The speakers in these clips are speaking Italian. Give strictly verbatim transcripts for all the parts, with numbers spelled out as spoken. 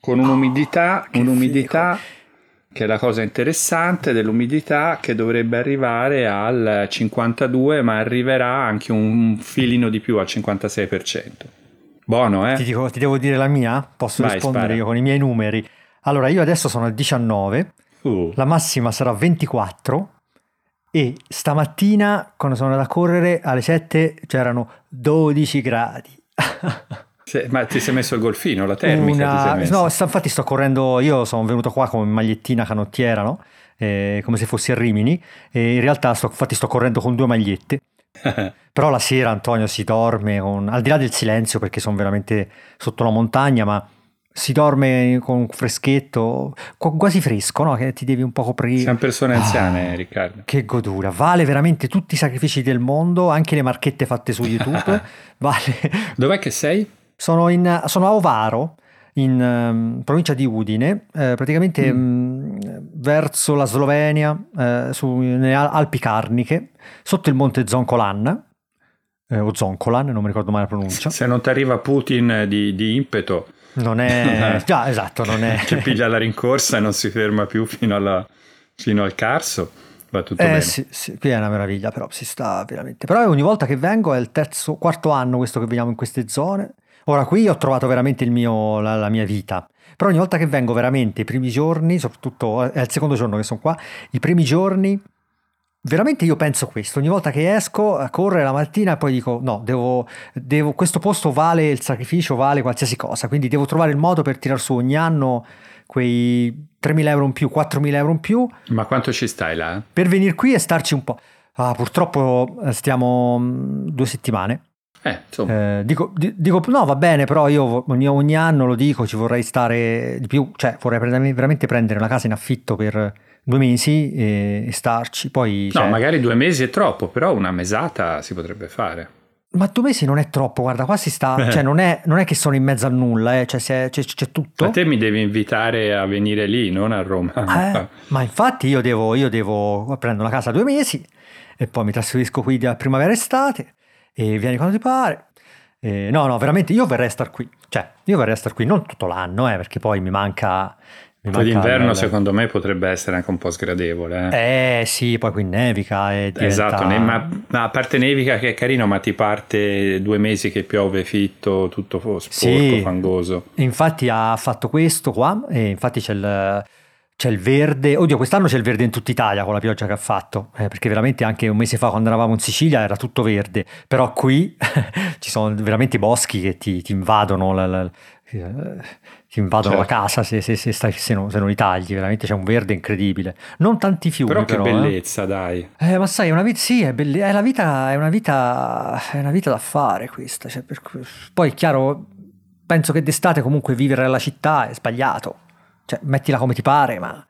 con un'umidità, oh, un'umidità figo. Che è la cosa interessante dell'umidità, che dovrebbe arrivare al cinquantadue, ma arriverà anche un filino di più al cinquantasei per cento. Buono, eh? Ti, dico, ti devo dire la mia? Posso Vai, rispondere spara. Io con i miei numeri. Allora, io adesso sono al diciannove, uh. la massima sarà ventiquattro e stamattina quando sono andato a correre alle sette c'erano dodici gradi. Se, ma ti sei messo il golfino, la termica? Una... ti sei messo? No, sta, infatti sto correndo, io sono venuto qua con magliettina canottiera, no? Eh, come se fossi a Rimini, e in realtà sto, infatti sto correndo con due magliette. Però la sera, Antonio, si dorme con... al di là del silenzio, perché sono veramente sotto la montagna, ma si dorme con un freschetto quasi fresco, no? Che ti devi un po' coprire. Siamo persone anziane, ah, Riccardo. Che godura, vale veramente tutti i sacrifici del mondo, anche le marchette fatte su YouTube. Vale. Dov'è che sei? Sono, in, sono a Ovaro, in um, provincia di Udine, eh, praticamente mm. mh, verso la Slovenia, eh, su, nelle Alpi Carniche, sotto il Monte Zoncolan, eh, o Zoncolan, non mi ricordo mai la pronuncia. Se non ti arriva Putin di, di impeto... Non è... Già, esatto, non è... Che piglia la rincorsa e non si ferma più fino, alla... fino al Carso, va tutto eh, bene. Sì, sì, qui è una meraviglia, però si sta veramente... Però ogni volta che vengo è il terzo, quarto anno questo che veniamo in queste zone... Ora qui ho trovato veramente il mio, la, la mia vita, però ogni volta che vengo veramente i primi giorni, soprattutto è il secondo giorno che sono qua, i primi giorni, veramente io penso questo, ogni volta che esco a correre la mattina e poi dico no, devo, devo, questo posto vale il sacrificio, vale qualsiasi cosa, quindi devo trovare il modo per tirar su ogni anno quei tremila euro in più, quattromila euro in più. Ma quanto ci stai là? Per venire qui e starci un po'. Ah, purtroppo stiamo due settimane. Eh, eh, dico, dico no va bene, però io ogni, ogni anno lo dico, ci vorrei stare di più, cioè vorrei prendere, veramente prendere una casa in affitto per due mesi e, e starci poi, no, cioè, magari due mesi è troppo, però una mesata si potrebbe fare. Ma due mesi non è troppo, guarda, qua si sta, eh. cioè non è, non è che sono in mezzo a nulla, eh, cioè c'è, c'è, c'è tutto. Ma te mi devi invitare a venire lì, non a Roma. Eh, ma infatti io devo, io devo prendo una casa due mesi e poi mi trasferisco qui da primavera estate. E vieni quando ti pare, eh, no no veramente io verrei a star qui, cioè io verrei a star qui non tutto l'anno, eh, perché poi mi manca, mi manca l'inverno, secondo me potrebbe essere anche un po' sgradevole, eh, eh sì, poi qui nevica e diventa... esatto ne, ma, ma a parte nevica che è carino, ma ti parte due mesi che piove fitto, tutto sporco, sì, fangoso. Infatti ha fatto questo qua e infatti c'è il C'è il verde, oddio quest'anno c'è il verde in tutta Italia con la pioggia che ha fatto, eh, perché veramente anche un mese fa quando eravamo in Sicilia era tutto verde, però qui ci sono veramente i boschi che ti, ti invadono, la, la, ti invadono certo. la casa se, se, se, stai, se, non, se non li tagli, veramente c'è un verde incredibile, non tanti fiumi però. Che però, bellezza, eh. dai. Eh, ma sai, è una vita, sì, è, belle, è, la vita, è, una vita, è una vita da fare questa, cioè, per, poi è chiaro, penso che d'estate comunque vivere alla città è sbagliato. Cioè, mettila come ti pare, ma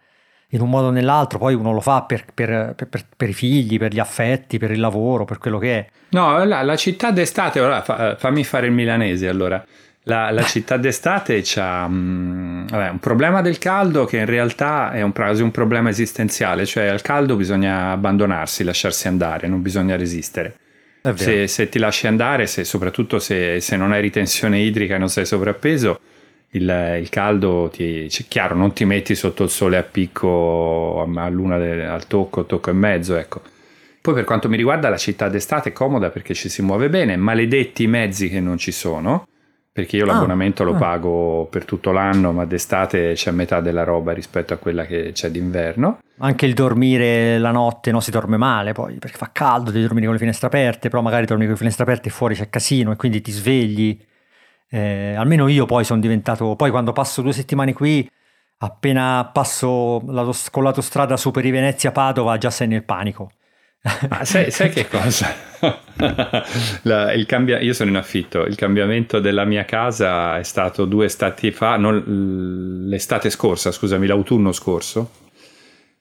in un modo o nell'altro poi uno lo fa per, per, per, per i figli, per gli affetti, per il lavoro, per quello che è. No, la, la città d'estate, ora fa, fammi fare il milanese allora, la, la città d'estate c'ha mh, vabbè, un problema del caldo che in realtà è un, quasi un problema esistenziale, cioè al caldo bisogna abbandonarsi, lasciarsi andare, non bisogna resistere. Se, se ti lasci andare, se, soprattutto se, se non hai ritenzione idrica e non sei sovrappeso, Il, il caldo ti, cioè, chiaro, non ti metti sotto il sole a picco a luna de, al tocco, tocco e mezzo, ecco. Poi per quanto mi riguarda la città d'estate è comoda perché ci si muove bene, maledetti i mezzi che non ci sono, perché io l'abbonamento ah, lo ah. pago per tutto l'anno, ma d'estate c'è metà della roba rispetto a quella che c'è d'inverno. Anche il dormire la notte, no? Si dorme male poi, perché fa caldo, devi dormire con le finestre aperte, però magari dormi con le finestre aperte e fuori c'è casino e quindi ti svegli. Eh, almeno io poi sono diventato, poi quando passo due settimane qui, appena passo la, con l'autostrada su per i Venezia-Padova già sei nel panico. Ma sai, sai che cosa? La, il cambia, io sono in affitto, il cambiamento della mia casa è stato due estati fa, non, l'estate scorsa, scusami, l'autunno scorso,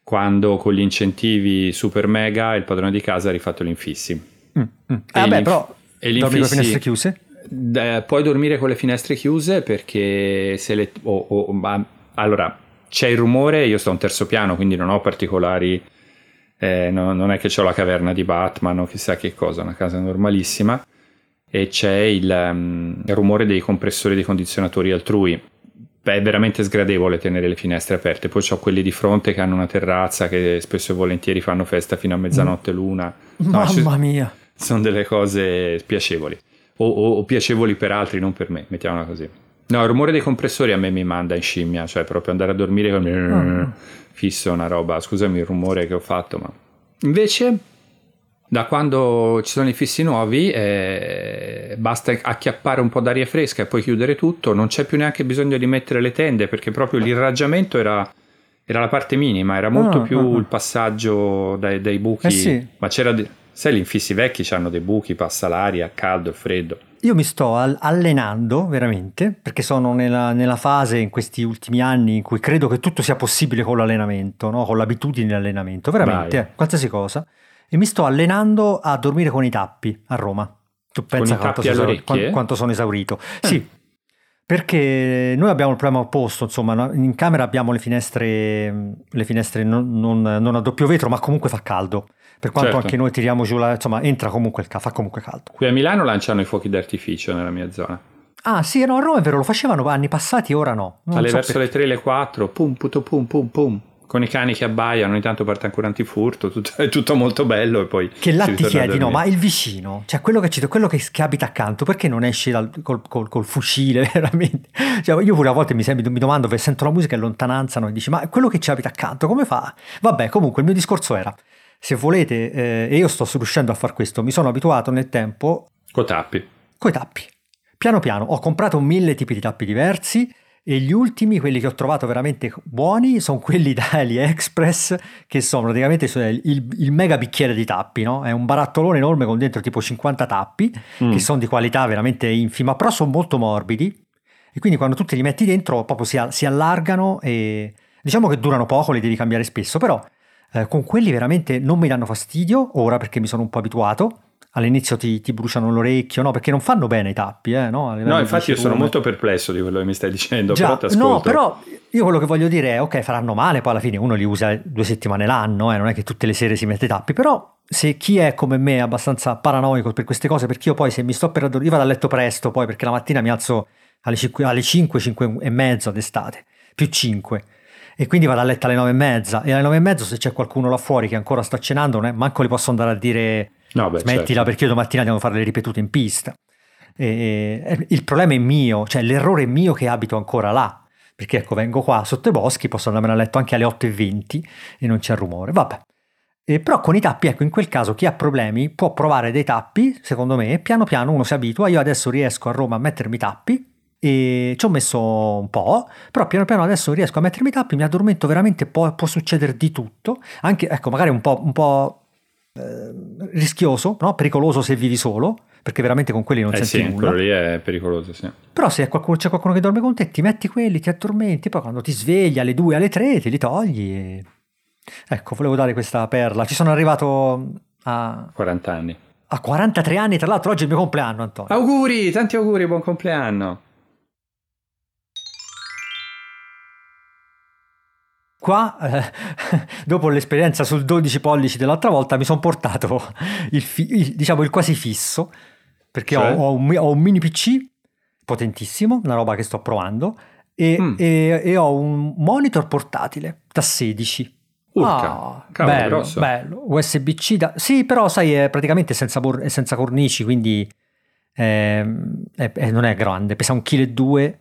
quando con gli incentivi super mega il padrone di casa ha rifatto l'infissi. Mm, mm. E ah, beh, però e l'infissi, dormi con le finestre chiuse? Eh, puoi dormire con le finestre chiuse perché se le oh, oh, ma, allora c'è il rumore, io sto a un terzo piano quindi non ho particolari, eh, no, non è che c'ho la caverna di Batman o chissà che cosa, una casa normalissima, e c'è il, um, il rumore dei compressori dei condizionatori altrui, è veramente sgradevole tenere le finestre aperte. Poi c'ho quelli di fronte che hanno una terrazza, che spesso e volentieri fanno festa fino a mezzanotte, l'una. No, mamma mia, sono delle cose piacevoli o, o, o piacevoli per altri, non per me, mettiamola così. No, il rumore dei compressori a me mi manda in scimmia, cioè proprio andare a dormire con mm. fisso, una roba, scusami il rumore che ho fatto. Ma invece da quando ci sono i fissi nuovi eh, basta acchiappare un po' d'aria fresca e poi chiudere tutto, non c'è più neanche bisogno di mettere le tende, perché proprio l'irraggiamento era, era la parte minima, era molto ah, più ah, il passaggio dai, dai buchi, eh sì. Ma c'era, sai, gli infissi vecchi c'hanno dei buchi, passa l'aria, caldo e freddo. Io mi sto allenando veramente, perché sono nella, nella fase in questi ultimi anni in cui credo che tutto sia possibile con l'allenamento, no? Con l'abitudine all'allenamento, veramente, eh, qualsiasi cosa. E mi sto allenando a dormire con i tappi a Roma. Tu pensa quanto, sono, quanto sono esaurito. Eh. Sì, perché noi abbiamo il problema opposto, insomma, in camera abbiamo le finestre, le finestre non, non, non a doppio vetro, ma comunque fa caldo. Per quanto certo. anche noi tiriamo giù la, insomma, entra comunque il fa comunque caldo. Qui a Milano lanciano i fuochi d'artificio nella mia zona. Ah sì, no, a Roma è vero, lo facevano anni passati, ora no. Non alle so verso perché. Le tre, le quattro, pum puto pum pum pum, con i cani che abbaiano, ogni tanto parte ancora antifurto, tutto, è tutto molto bello. E poi che là ti chiedi, no, ma il vicino, cioè quello che, ci, quello che, che abita accanto, perché non esci dal, col, col, col fucile veramente? Cioè, io pure a volte mi, sembri, mi domando, sento la musica in lontananza, no? E dici, ma quello che ci abita accanto come fa? Vabbè, comunque il mio discorso era, se volete, eh, e io sto riuscendo a far questo, mi sono abituato nel tempo coi tappi, coi tappi, piano piano ho comprato mille tipi di tappi diversi, e gli ultimi, quelli che ho trovato veramente buoni, sono quelli da AliExpress, che sono praticamente il, il mega bicchiere di tappi, no? È un barattolone enorme con dentro tipo cinquanta tappi mm. che sono di qualità veramente infima, però sono molto morbidi, e quindi quando tu te li metti dentro proprio si, si allargano, e diciamo che durano poco, li devi cambiare spesso, però Eh, con quelli veramente non mi danno fastidio ora, perché mi sono un po' abituato. All'inizio ti, ti bruciano l'orecchio, no? Perché non fanno bene i tappi, eh, no? No, infatti io sono molto perplesso di quello che mi stai dicendo. Già, però no, però io quello che voglio dire è, ok, faranno male, poi alla fine uno li usa due settimane l'anno, eh, non è che tutte le sere si mette i tappi, però se chi è come me è abbastanza paranoico per queste cose, perché io poi se mi sto per addormentare, io vado a letto presto poi, perché la mattina mi alzo alle cinque, cinque e mezzo ad estate, più cinque. E quindi vado a letto alle nove e mezza, e alle nove e mezzo se c'è qualcuno là fuori che ancora sta cenando, né, manco li posso andare a dire no, beh, smettila, certo. Perché io domattina devo fare le ripetute in pista. E, e, il problema è mio, cioè l'errore è mio che abito ancora là, perché ecco, vengo qua sotto i boschi, posso andarmene a letto anche alle otto e venti e non c'è rumore, vabbè. E, però con i tappi, ecco, in quel caso chi ha problemi può provare dei tappi, secondo me, piano piano uno si abitua. Io adesso riesco a Roma a mettermi tappi, e ci ho messo un po', però piano piano adesso riesco a mettermi i tappi, mi addormento veramente, può, può succedere di tutto, anche, ecco, magari un po', un po' eh, rischioso, no? Pericoloso se vivi solo, perché veramente con quelli non eh senti sì, nulla, quello lì è pericoloso, sì. Però se qualcuno, c'è qualcuno che dorme con te, ti metti quelli, ti addormenti, poi quando ti svegli alle due, alle tre te li togli e... ecco, volevo dare questa perla. Ci sono arrivato a quaranta anni, a quarantatré anni, tra l'altro oggi è il mio compleanno, Antonio. Auguri, tanti auguri, buon compleanno. Qua, eh, dopo l'esperienza sul dodici pollici dell'altra volta, mi sono portato il, fi- il, diciamo, il quasi fisso, perché cioè? ho, ho, un, ho un mini P C potentissimo, una roba che sto provando, e, mm. e, e ho un monitor portatile da sedici. Urca, oh, cavolo, bello, grosso. Bello, U S B C da... Sì, però sai, è praticamente senza, bor- è senza cornici, quindi è, è, è, non è grande, pesa un chilo e due.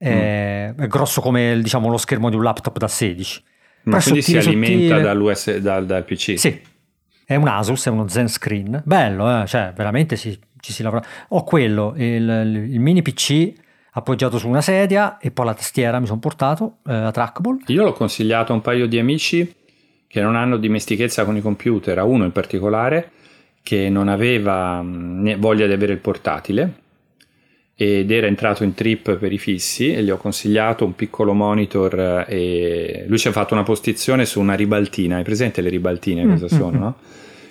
È mm. grosso come, diciamo, lo schermo di un laptop da sedici. Ma quindi sottile, si alimenta sottile. dall'U S, dal, dal P C? Sì, è un Asus, è uno Zen Screen, bello, eh? Cioè veramente si, ci si lavora. Ho quello, il, il mini P C appoggiato su una sedia, e poi la tastiera mi sono portato, eh, la trackball. Io l'ho consigliato a un paio di amici che non hanno dimestichezza con i computer, a uno in particolare che non aveva voglia di avere il portatile ed era entrato in trip per i fissi, e gli ho consigliato un piccolo monitor, e lui ci ha fatto una postizione su una ribaltina. Hai presente le ribaltine cosa mm, sono? Mm, no?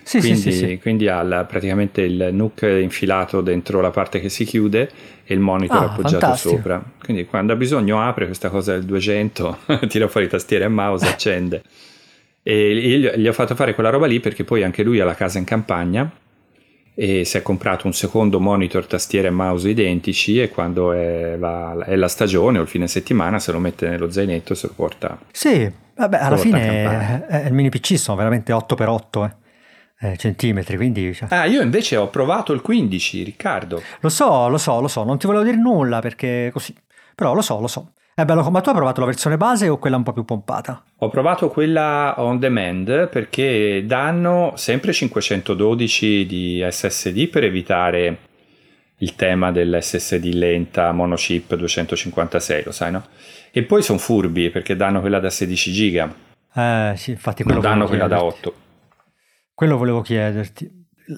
Sì, quindi, sì, sì, sì. Quindi ha la, praticamente il N U C infilato dentro la parte che si chiude e il monitor ah, appoggiato fantastico. Sopra. Quindi quando ha bisogno apre questa cosa del duecento, tira fuori tastiera e mouse, accende. E gli, gli ho fatto fare quella roba lì, perché poi anche lui ha la casa in campagna, e si è comprato un secondo monitor, tastiera e mouse identici, e quando è la, è la stagione o il fine settimana se lo mette nello zainetto e se lo porta. Sì, vabbè, alla fine è, è il mini P C, sono veramente otto per otto eh. Eh, centimetri, quindi cioè. Ah, io invece ho provato il quindici, Riccardo. Lo so, lo so, lo so, non ti volevo dire nulla perché così, però lo so, lo so. È bello, come tu hai provato la versione base o quella un po' più pompata? Ho provato quella on demand perché danno sempre cinquecentododici di S S D per evitare il tema dell'S S D lenta monochip duecentocinquantasei, lo sai, no? E poi sono furbi perché danno quella da sedici giga. Eh, sì, infatti quello non danno quella da otto. Quello volevo chiederti.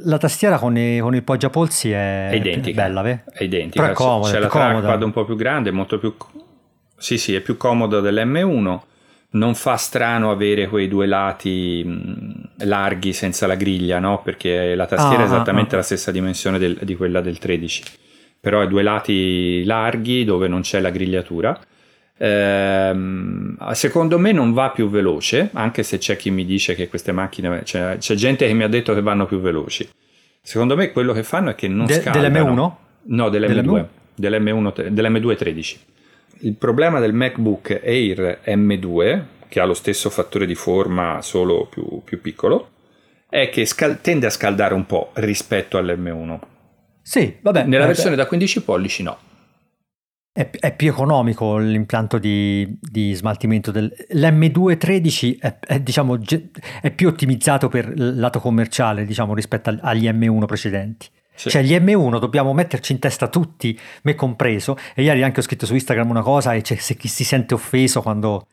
La tastiera con, i, con il poggiapolsi è, è identica, è bella, ve? È identica. Però è comoda, c'è la trackpad un po' più grande, molto più. Sì, sì, è più comodo dell'M uno. Non fa strano avere quei due lati larghi senza la griglia, no? Perché la tastiera ah, è esattamente ah, la stessa dimensione del, di quella del tredici. Però è due lati larghi dove non c'è la grigliatura. Secondo me non va più veloce, anche se c'è chi mi dice che queste macchine, cioè, c'è gente che mi ha detto che vanno più veloci. Secondo me quello che fanno è che non De, scaldano dell'M uno? No, dell'M due, dell'M uno, dell'M due tredici. Il problema del MacBook Air M due, che ha lo stesso fattore di forma solo più, più piccolo, è che scal- tende a scaldare un po' rispetto all'M uno. Sì, vabbè, nella vabbè. versione da quindici pollici no. È più economico l'impianto di, di smaltimento dell'M due tredici, è, è, diciamo, è più ottimizzato per il lato commerciale, diciamo, rispetto agli M uno precedenti. Sì. Cioè gli M uno dobbiamo metterci in testa tutti, me compreso, e ieri anche ho scritto su Instagram una cosa e c'è se chi si sente offeso quando,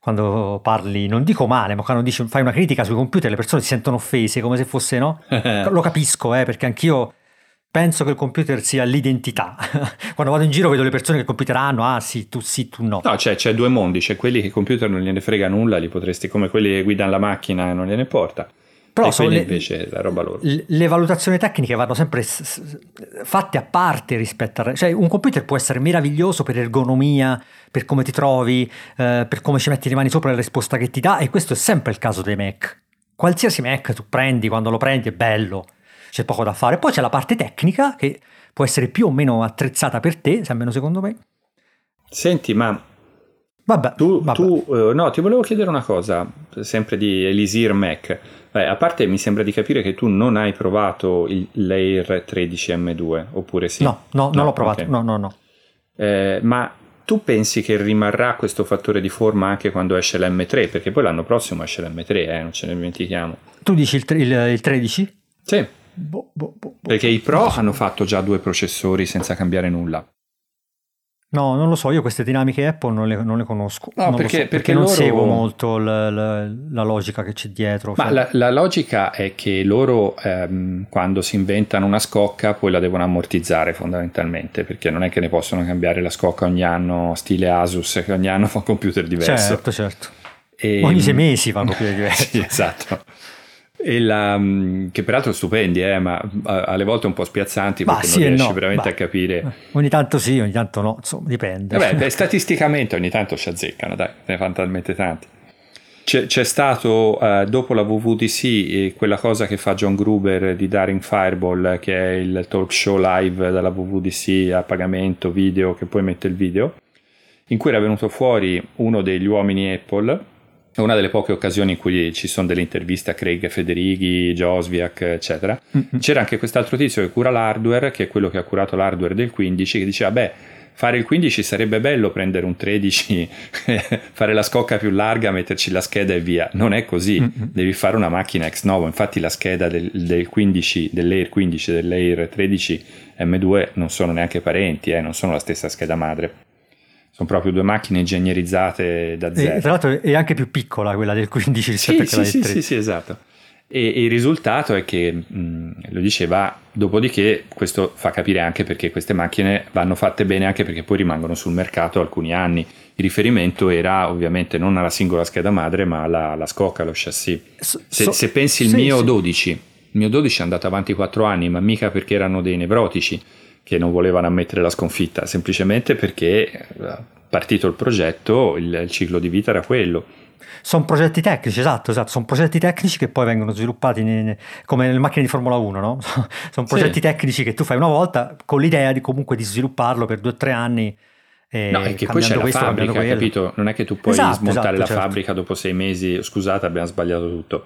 quando parli, non dico male, ma quando dici, fai una critica sui computer, le persone si sentono offese come se fosse, no? Lo capisco, eh, perché anch'io penso che il computer sia l'identità. Quando vado in giro vedo le persone che il computer hanno, ah sì, tu sì, tu no. No, cioè, c'è due mondi, c'è quelli che il computer non gliene frega nulla, li potresti, come quelli che guidano la macchina e non gliene porta. Però sono le, invece la roba loro. Le valutazioni tecniche vanno sempre s- s- fatte a parte rispetto a... Cioè un computer può essere meraviglioso per ergonomia, per come ti trovi, eh, per come ci metti le mani sopra la risposta che ti dà, e questo è sempre il caso dei Mac. Qualsiasi Mac tu prendi, quando lo prendi è bello, c'è poco da fare. Poi c'è la parte tecnica che può essere più o meno attrezzata per te, se almeno secondo me. Senti, ma vabbè, tu, vabbè. tu eh, no, ti volevo chiedere una cosa, sempre di Elisir Mac. Beh, a parte mi sembra di capire che tu non hai provato il, l'Air tredici M due, oppure sì? No, no, no non l'ho provato, okay. no, no, no. Eh, ma tu pensi che rimarrà questo fattore di forma anche quando esce l'M tre? Perché poi l'anno prossimo esce l'M tre, eh, non ce ne dimentichiamo. Tu dici il, il, il tredici? Sì. Bo, bo, bo, bo. Perché i Pro hanno fatto già due processori senza cambiare nulla. No, non lo so, io queste dinamiche Apple non le, non le conosco. No, non perché, lo so, perché, perché non loro... seguo molto la, la, la logica che c'è dietro. Ma la, la logica è che loro ehm, quando si inventano una scocca poi la devono ammortizzare fondamentalmente, perché non è che ne possono cambiare la scocca ogni anno, stile Asus, che ogni anno fa un computer diverso. Certo, certo. E... ogni sei mesi fa un computer diverso. Sì, esatto. E la, che peraltro stupendi, eh, ma alle volte un po' spiazzanti, perché bah, sì non riesci no, veramente bah. a capire. Ogni tanto sì, ogni tanto no, insomma, dipende. Vabbè, beh, statisticamente ogni tanto ci azzeccano, dai, ne fanno talmente tanti. C'è, c'è stato eh, dopo la W W D C eh, quella cosa che fa John Gruber di Daring Fireball, che è il talk show live dalla W W D C a pagamento video, che poi mette il video, in cui era venuto fuori uno degli uomini Apple. È una delle poche occasioni in cui ci sono delle interviste a Craig Federighi, Josviak, eccetera. Mm-hmm. C'era anche quest'altro tizio che cura l'hardware, che è quello che ha curato l'hardware del quindici, che diceva, beh, fare il quindici sarebbe bello, prendere un tredici, fare la scocca più larga, metterci la scheda e via. Non è così, mm-hmm. Devi fare una macchina ex novo. Infatti la scheda del, del quindici, dell'Air quindici, dell'Air tredici M due non sono neanche parenti, eh, non sono la stessa scheda madre. Sono proprio due macchine ingegnerizzate da zero. E, tra l'altro è anche più piccola quella del quindici rispetto sì, a quella sì, del tredici. Sì, sì, esatto. E, e il risultato è che, mh, lo diceva, dopodiché questo fa capire anche perché queste macchine vanno fatte bene, anche perché poi rimangono sul mercato alcuni anni. Il riferimento era ovviamente non alla singola scheda madre, ma alla, alla scocca, allo chassis. Se, so, se pensi il sì, mio sì. dodici, il mio dodici è andato avanti quattro anni, ma mica perché erano dei nevrotici che non volevano ammettere la sconfitta, semplicemente perché partito il progetto il, il ciclo di vita era quello, Sono progetti tecnici, esatto, esatto, sono progetti tecnici che poi vengono sviluppati ne, ne, come nelle macchine di Formula uno, no? Sono progetti sì. tecnici che tu fai una volta con l'idea di comunque di svilupparlo per due o tre anni. E no, è che poi c'è la questo, fabbrica, capito? Non è che tu puoi esatto, smontare esatto, la certo. fabbrica dopo sei mesi, scusate abbiamo sbagliato tutto.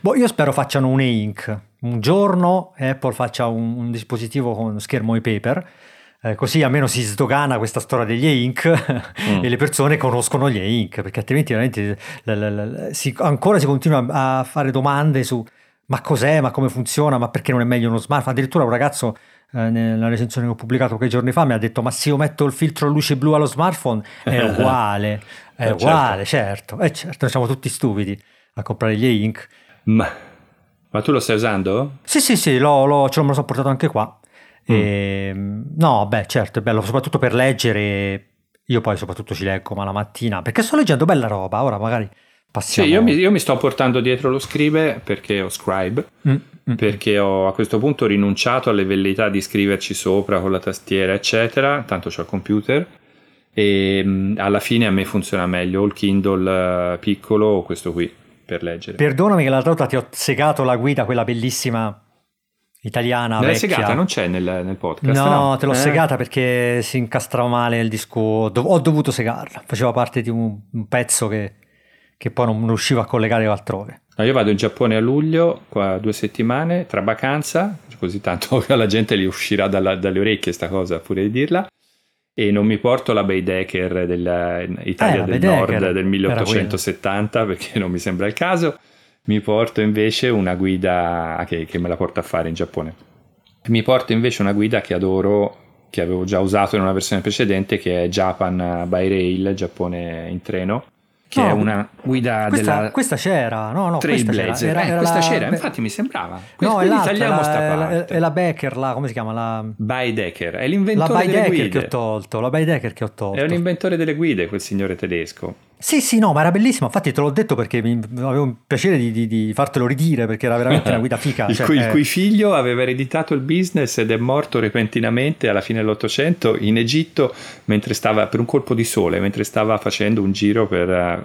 Boh, io spero facciano un e-ink, un giorno Apple faccia un, un dispositivo con schermo e-paper, eh, così almeno si sdogana questa storia degli e-ink mm. e le persone conoscono gli e-ink, perché altrimenti veramente la, la, la, la, si, ancora si continua a fare domande su ma cos'è, ma come funziona, ma perché non è meglio uno smartphone. Addirittura un ragazzo nella recensione che ho pubblicato pochi giorni fa mi ha detto ma se io metto il filtro luce blu allo smartphone è uguale, è certo. uguale, certo, è certo, noi siamo tutti stupidi a comprare gli e-ink. Ma, ma tu lo stai usando? Sì, sì, sì, l'ho, l'ho, ce l'ho me lo sono portato anche qua. Mm. E, no, beh, certo, è bello, soprattutto per leggere, io poi soprattutto ci leggo, ma la mattina, perché sto leggendo bella roba, ora magari... Passiamo. Sì, io mi, io mi sto portando dietro lo scribe perché ho scribe, mm, mm. perché ho a questo punto rinunciato alle velleità di scriverci sopra con la tastiera eccetera, tanto c'ho il computer e mh, alla fine a me funziona meglio o il Kindle piccolo o questo qui per leggere. Perdonami che l'altra volta ti ho segato la guida, quella bellissima italiana vecchia. L'hai segata? Non c'è nel, nel podcast? No, no, te l'ho eh. segata perché si incastrava male il disco, ho dovuto segarla, faceva parte di un, un pezzo che... che poi non riuscivo a collegare altrove. No, io vado in Giappone a luglio, qua due settimane, tra vacanza, così tanto che alla gente gli uscirà dalla, dalle orecchie sta cosa, pure di dirla, e non mi porto la Baedeker dell'Italia eh, del Baedeker Nord del milleottocentosettanta, perché non mi sembra il caso, mi porto invece una guida che, che me la porta a fare in Giappone. Mi porto invece una guida che adoro, che avevo già usato in una versione precedente, che è Japan by Rail, Giappone in treno, che no, è una guida questa, della questa c'era no no questa c'era, era, eh, era questa la... c'era infatti mi sembrava questa, no è tagliamo sta parte. È la Becker la come si chiama la Baedeker, è l'inventore delle guide che ho tolto la Baedeker che ho tolto è un inventore delle guide quel signore tedesco. Sì sì no ma era bellissimo, infatti te l'ho detto perché mi... avevo il piacere di, di, di fartelo ridire perché era veramente una guida fica il, cioè, cui, è... il cui figlio aveva ereditato il business ed è morto repentinamente alla fine dell'Ottocento in Egitto mentre stava per un colpo di sole mentre stava facendo un giro per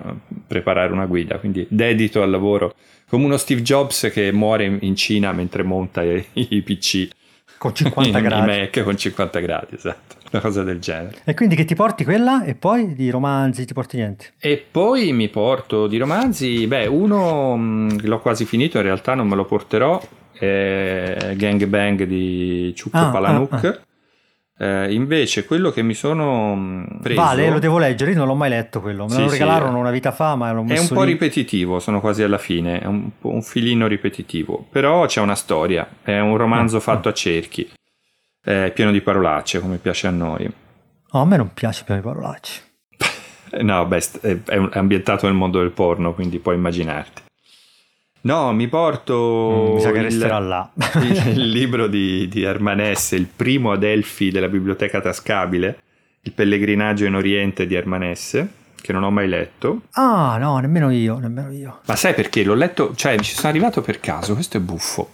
preparare una guida, quindi dedito al lavoro come uno Steve Jobs che muore in Cina mentre monta i, i P C con cinquanta gradi i Mac con cinquanta gradi, esatto, una cosa del genere. E quindi che ti porti quella e poi di romanzi ti porti niente? E poi mi porto di romanzi, beh uno mh, l'ho quasi finito, in realtà non me lo porterò, è Gang Bang di Ciucco ah, Palanuc ah, ah. Eh, invece quello che mi sono preso vale, lo devo leggere, io non l'ho mai letto quello, me sì, lo regalarono sì, una vita fa ma l'ho messo è un po' lì. Ripetitivo, sono quasi alla fine, è un, un filino ripetitivo, però c'è una storia, è un romanzo oh, fatto oh. a cerchi, è pieno di parolacce come piace a noi. Oh, a me non piace pieno di parolacce. No beh, è ambientato nel mondo del porno quindi puoi immaginarti. No, mi porto mm, mi sa che resterà il, là. il libro di, di Hermann Hesse, il primo Adelphi della biblioteca tascabile, il pellegrinaggio in Oriente di Hermann Hesse, che non ho mai letto. Ah no, nemmeno io, nemmeno io. Ma sai perché? L'ho letto, cioè ci sono arrivato per caso, questo è buffo,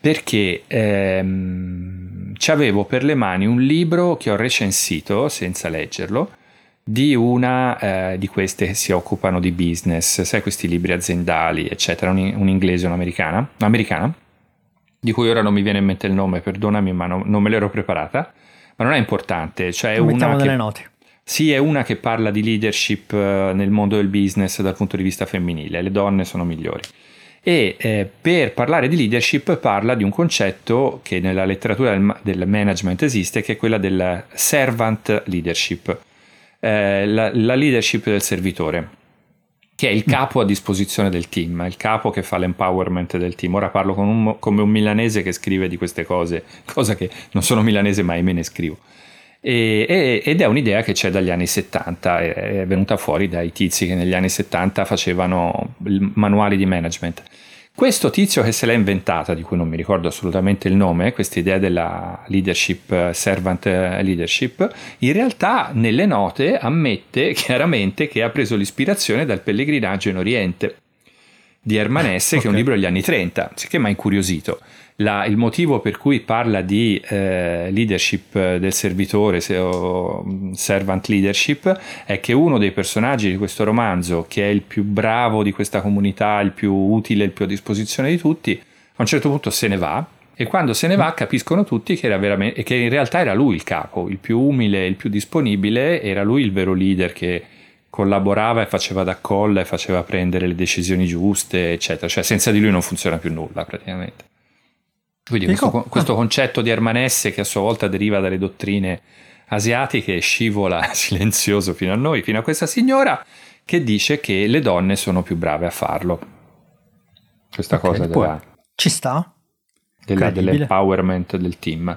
perché ehm, c'avevo per le mani un libro che ho recensito senza leggerlo, di una eh, di queste che si occupano di business, sai questi libri aziendali eccetera, un, un inglese, un'americana, un'americana di cui ora non mi viene in mente il nome, perdonami ma no, non me l'ero preparata, ma non è importante, cioè è una che, note. Sì, è una che parla di leadership eh, nel mondo del business dal punto di vista femminile, le donne sono migliori e eh, per parlare di leadership parla di un concetto che nella letteratura del, del management esiste, che è quella del servant leadership. La, la leadership del servitore, che è il capo a disposizione del team, il capo che fa l'empowerment del team. Ora parlo con un, come un milanese che scrive di queste cose, cosa che non sono milanese ma me ne scrivo, e, e, ed è un'idea che c'è dagli anni settanta, è, è venuta fuori dai tizi che negli anni settanta facevano manuali di management. Questo tizio che se l'ha inventata, di cui non mi ricordo assolutamente il nome, questa idea della leadership, servant leadership, in realtà nelle note ammette chiaramente che ha preso l'ispirazione dal pellegrinaggio in Oriente, di Hermann Hesse, okay, che è un libro degli anni trenta, che mi ha incuriosito. La, il motivo per cui parla di eh, leadership del servitore, se, o servant leadership, è che uno dei personaggi di questo romanzo, che è il più bravo di questa comunità, il più utile, il più a disposizione di tutti, a un certo punto se ne va, e quando se ne va capiscono tutti che era veramente, che in realtà era lui il capo, il più umile, il più disponibile, era lui il vero leader che collaborava e faceva da colla e faceva prendere le decisioni giuste, eccetera. Cioè senza di lui non funziona più nulla praticamente. Quindi questo, co- questo concetto di Hermann Hesse, che a sua volta deriva dalle dottrine asiatiche, scivola silenzioso fino a noi, fino a questa signora che dice che le donne sono più brave a farlo. Questa okay, cosa della, ci sta, della, dell'empowerment del team.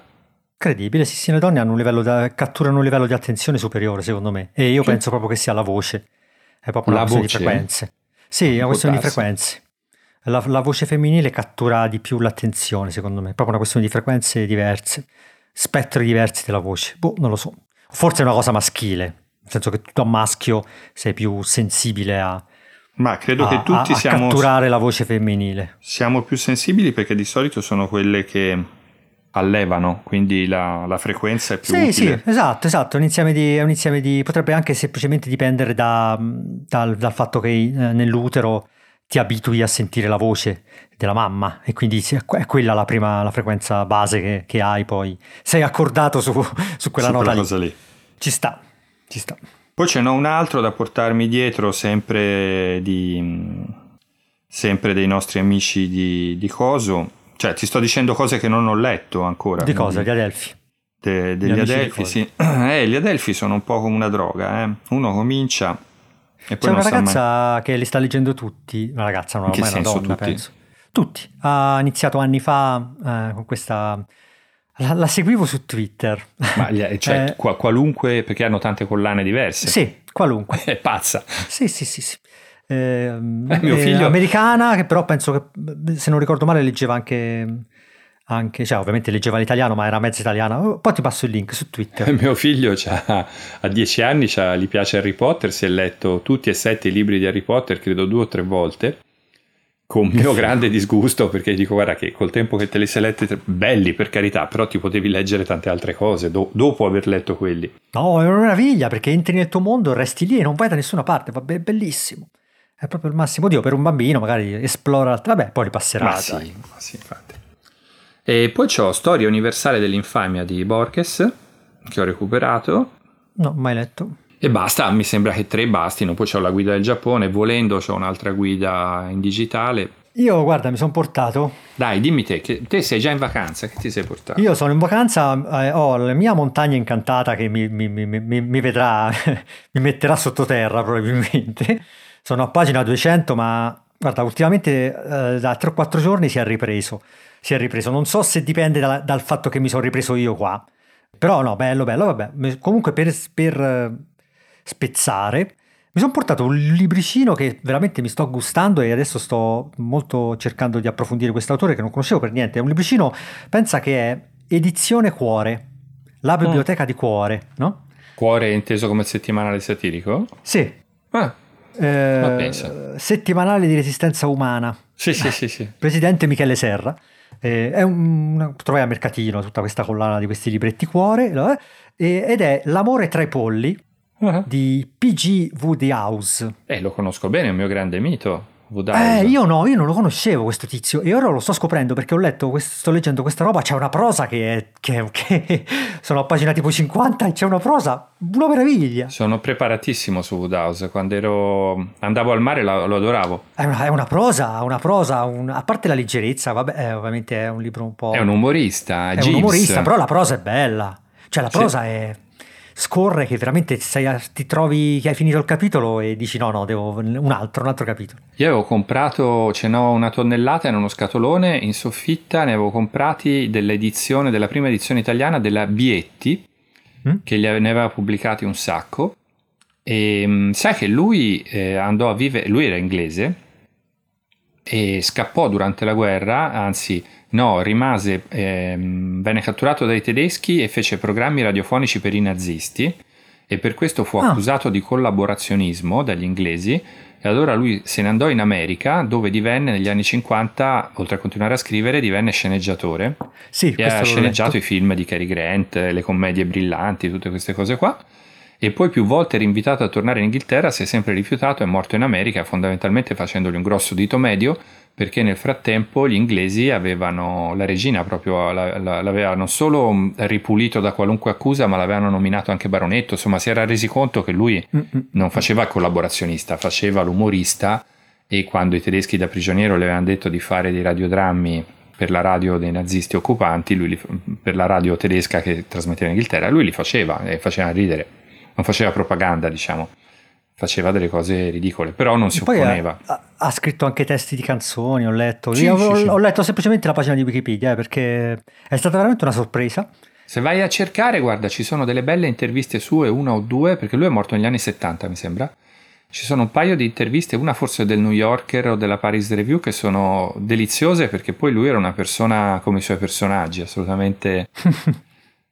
Credibile, sì, sì, le donne hanno un livello da, catturano un livello di attenzione superiore, secondo me. E io sì. penso proprio che sia la voce, è proprio la una questione voce. di frequenze. Sì, è una questione di frequenze. La, la voce femminile cattura di più l'attenzione, secondo me. È proprio una questione di frequenze diverse, spettri diversi della voce. Boh, non lo so. Forse è una cosa maschile, nel senso che tu da maschio sei più sensibile a... Ma credo a, che tutti a, a siamo... catturare la voce femminile. Siamo più sensibili perché di solito sono quelle che... allevano, quindi la, la frequenza è più sì, utile. Sì, sì, esatto, esatto, un insieme di, un insieme di potrebbe anche semplicemente dipendere da, dal, dal fatto che eh, nell'utero ti abitui a sentire la voce della mamma e quindi è quella la prima, la frequenza base che, che hai, poi sei accordato su, su quella su nota lì. Cosa lì. Ci sta, ci sta. Poi ce n'ho un altro da portarmi dietro, sempre di sempre dei nostri amici di, di Coso. Cioè, ti sto dicendo cose che non ho letto ancora. Di cosa? Gli Adelphi. De, degli Adelphi, sì. Eh, gli Adelphi sono un po' come una droga, eh. Uno comincia e poi c'è non sa. C'è una ragazza mai... che li sta leggendo tutti. Una ragazza, non ormai una senso, donna, tutti? penso. Tutti. Ha iniziato anni fa eh, con questa... La, la seguivo su Twitter. Ma gli, cioè, eh, qua, qualunque, perché hanno tante collane diverse. Sì, qualunque. È pazza. Sì, sì, sì, sì. Eh, mio figlio... eh, americana, che però penso che se non ricordo male leggeva anche, anche cioè ovviamente leggeva l'italiano ma era mezza italiana. Poi ti passo il link su Twitter. Eh, mio figlio c'ha, a dieci anni c'ha, gli piace Harry Potter, si è letto tutti e sette i libri di Harry Potter credo due o tre volte, con mio grande disgusto, perché dico guarda che col tempo che te li sei letti, belli per carità, però ti potevi leggere tante altre cose do, dopo aver letto quelli. No, è una meraviglia perché entri nel tuo mondo, resti lì e non vai da nessuna parte, va be- bellissimo. È proprio il massimo. Dio, per un bambino magari esplora, vabbè, poi ripasserà. Ma sì, ma sì, infatti. E poi c'ho Storia universale dell'infamia di Borges, che ho recuperato. No, mai letto. E basta, mi sembra che tre bastino. Poi c'ho la guida del Giappone, volendo c'ho un'altra guida in digitale. Io, guarda, mi sono portato. Dai, dimmi te, che te sei già in vacanza, che ti sei portato? Io sono in vacanza, eh, ho la mia montagna incantata che mi, mi, mi, mi, mi vedrà, mi metterà sottoterra probabilmente. Sono a pagina duecento, ma guarda, ultimamente eh, da tre o quattro giorni si è ripreso, si è ripreso. Non so se dipende da, dal fatto che mi sono ripreso io qua, però no, bello, bello, vabbè. Comunque per, per spezzare, mi sono portato un libricino che veramente mi sto gustando e adesso sto molto cercando di approfondire quest'autore che non conoscevo per niente. È un libricino, pensa che è Edizione Cuore, la biblioteca oh. di Cuore, no? Cuore inteso come settimanale satirico? Sì. Ah. Eh, settimanale di Resistenza Umana, sì, sì, sì, sì. Presidente Michele Serra, eh, è un, trovai a mercatino tutta questa collana di questi libretti Cuore eh, ed è L'amore tra i polli uh-huh. di P G. Wodehouse. Eh, lo conosco bene, è un mio grande mito. Eh, io no, io non lo conoscevo questo tizio e ora lo sto scoprendo perché ho letto questo, sto leggendo questa roba, c'è una prosa che, è, che, che sono a pagina tipo cinquanta e c'è una prosa, una meraviglia. Sono preparatissimo su Wodehouse, quando ero andavo al mare la, lo adoravo. È una, è una prosa, una prosa, un, a parte la leggerezza, vabbè, eh, ovviamente è un libro un po'... È un umorista, è Gibbs. un umorista, però la prosa è bella, cioè la prosa sì. è... scorre che veramente sei, ti trovi che hai finito il capitolo e dici no no devo un altro un altro capitolo. Io avevo comprato, ce n'ho una tonnellata in uno scatolone in soffitta, ne avevo comprati dell'edizione della prima edizione italiana della Bietti mm? che ne aveva pubblicati un sacco e sai che lui eh, andò a vivere, lui era inglese e scappò durante la guerra, anzi no, rimase, ehm, venne catturato dai tedeschi e fece programmi radiofonici per i nazisti e per questo fu accusato ah. di collaborazionismo dagli inglesi, e allora lui se ne andò in America, dove divenne negli anni cinquanta, oltre a continuare a scrivere, divenne sceneggiatore, sì, e ha sceneggiato i film di Cary Grant, le commedie brillanti, tutte queste cose qua. E poi più volte rinvitato a tornare in Inghilterra, si è sempre rifiutato, è morto in America, fondamentalmente facendogli un grosso dito medio, perché nel frattempo gli inglesi avevano la regina proprio, la, la, l'aveva non solo ripulito da qualunque accusa, ma l'avevano nominato anche baronetto, insomma si era resi conto che lui non faceva il collaborazionista, faceva l'umorista, e quando i tedeschi da prigioniero le avevano detto di fare dei radiodrammi per la radio dei nazisti occupanti, lui li, per la radio tedesca che trasmetteva in Inghilterra, lui li faceva e faceva ridere. Non faceva propaganda, diciamo, faceva delle cose ridicole, però non si poi opponeva. Ha, ha scritto anche testi di canzoni, ho letto. Sì, Io sì, ho, sì. ho letto semplicemente la pagina di Wikipedia, eh, perché è stata veramente una sorpresa. Se vai a cercare, guarda, ci sono delle belle interviste sue, una o due, perché lui è morto negli anni settanta, mi sembra. Ci sono un paio di interviste, una forse del New Yorker o della Paris Review, che sono deliziose, perché poi lui era una persona come i suoi personaggi, assolutamente...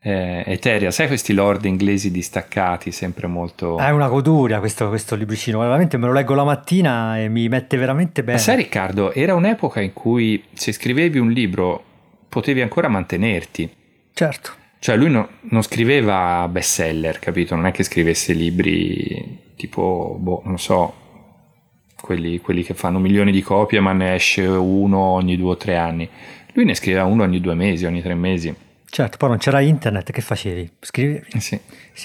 Eh, eterea, sai, questi lord inglesi distaccati, sempre molto... È una goduria questo, questo libricino, veramente me lo leggo la mattina e mi mette veramente bene. Ma sai, Riccardo, era un'epoca in cui se scrivevi un libro potevi ancora mantenerti. Certo. Cioè lui no, non scriveva bestseller, capito? Non è che scrivesse libri tipo, boh, non so, quelli, quelli che fanno milioni di copie ma ne esce uno ogni due o tre anni. Lui ne scriveva uno ogni due mesi, ogni tre mesi. Certo, poi non c'era internet, che facevi? Scrivevi? Sì.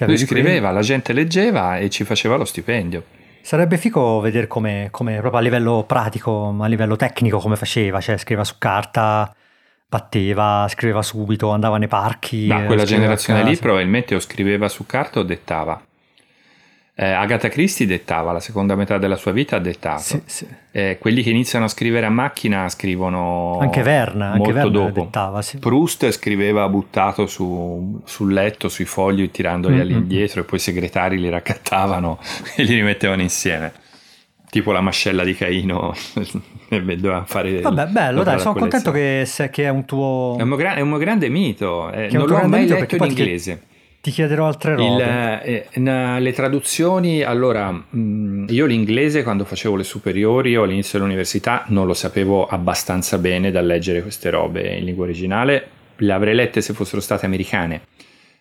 Lui scriveva, la gente leggeva e ci faceva lo stipendio. Sarebbe figo vedere come, come proprio a livello pratico, a livello tecnico, come faceva, cioè scriveva su carta, batteva, scriveva subito, andava nei parchi. Da quella generazione lì probabilmente o scriveva su carta o dettava. Eh, Agatha Christie dettava, la seconda metà della sua vita ha dettato. Sì, sì. Eh, quelli che iniziano a scrivere a macchina scrivono anche Verna, molto anche Verna dopo. Dettava, sì. Proust scriveva buttato su, sul letto, sui fogli, tirandoli mm-hmm. all'indietro, e poi i segretari li raccattavano e li rimettevano insieme. Tipo la mascella di Caino. Doveva fare. Vabbè, bello, dai, sono contento che, se, che è un tuo... È un, gra- è un mio grande mito, eh, non l'ho mai letto in inglese. Che... Ti chiederò altre robe. Il, eh, na, le traduzioni, allora, mh, io l'inglese quando facevo le superiori o all'inizio dell'università non lo sapevo abbastanza bene da leggere queste robe in lingua originale, le avrei lette se fossero state americane,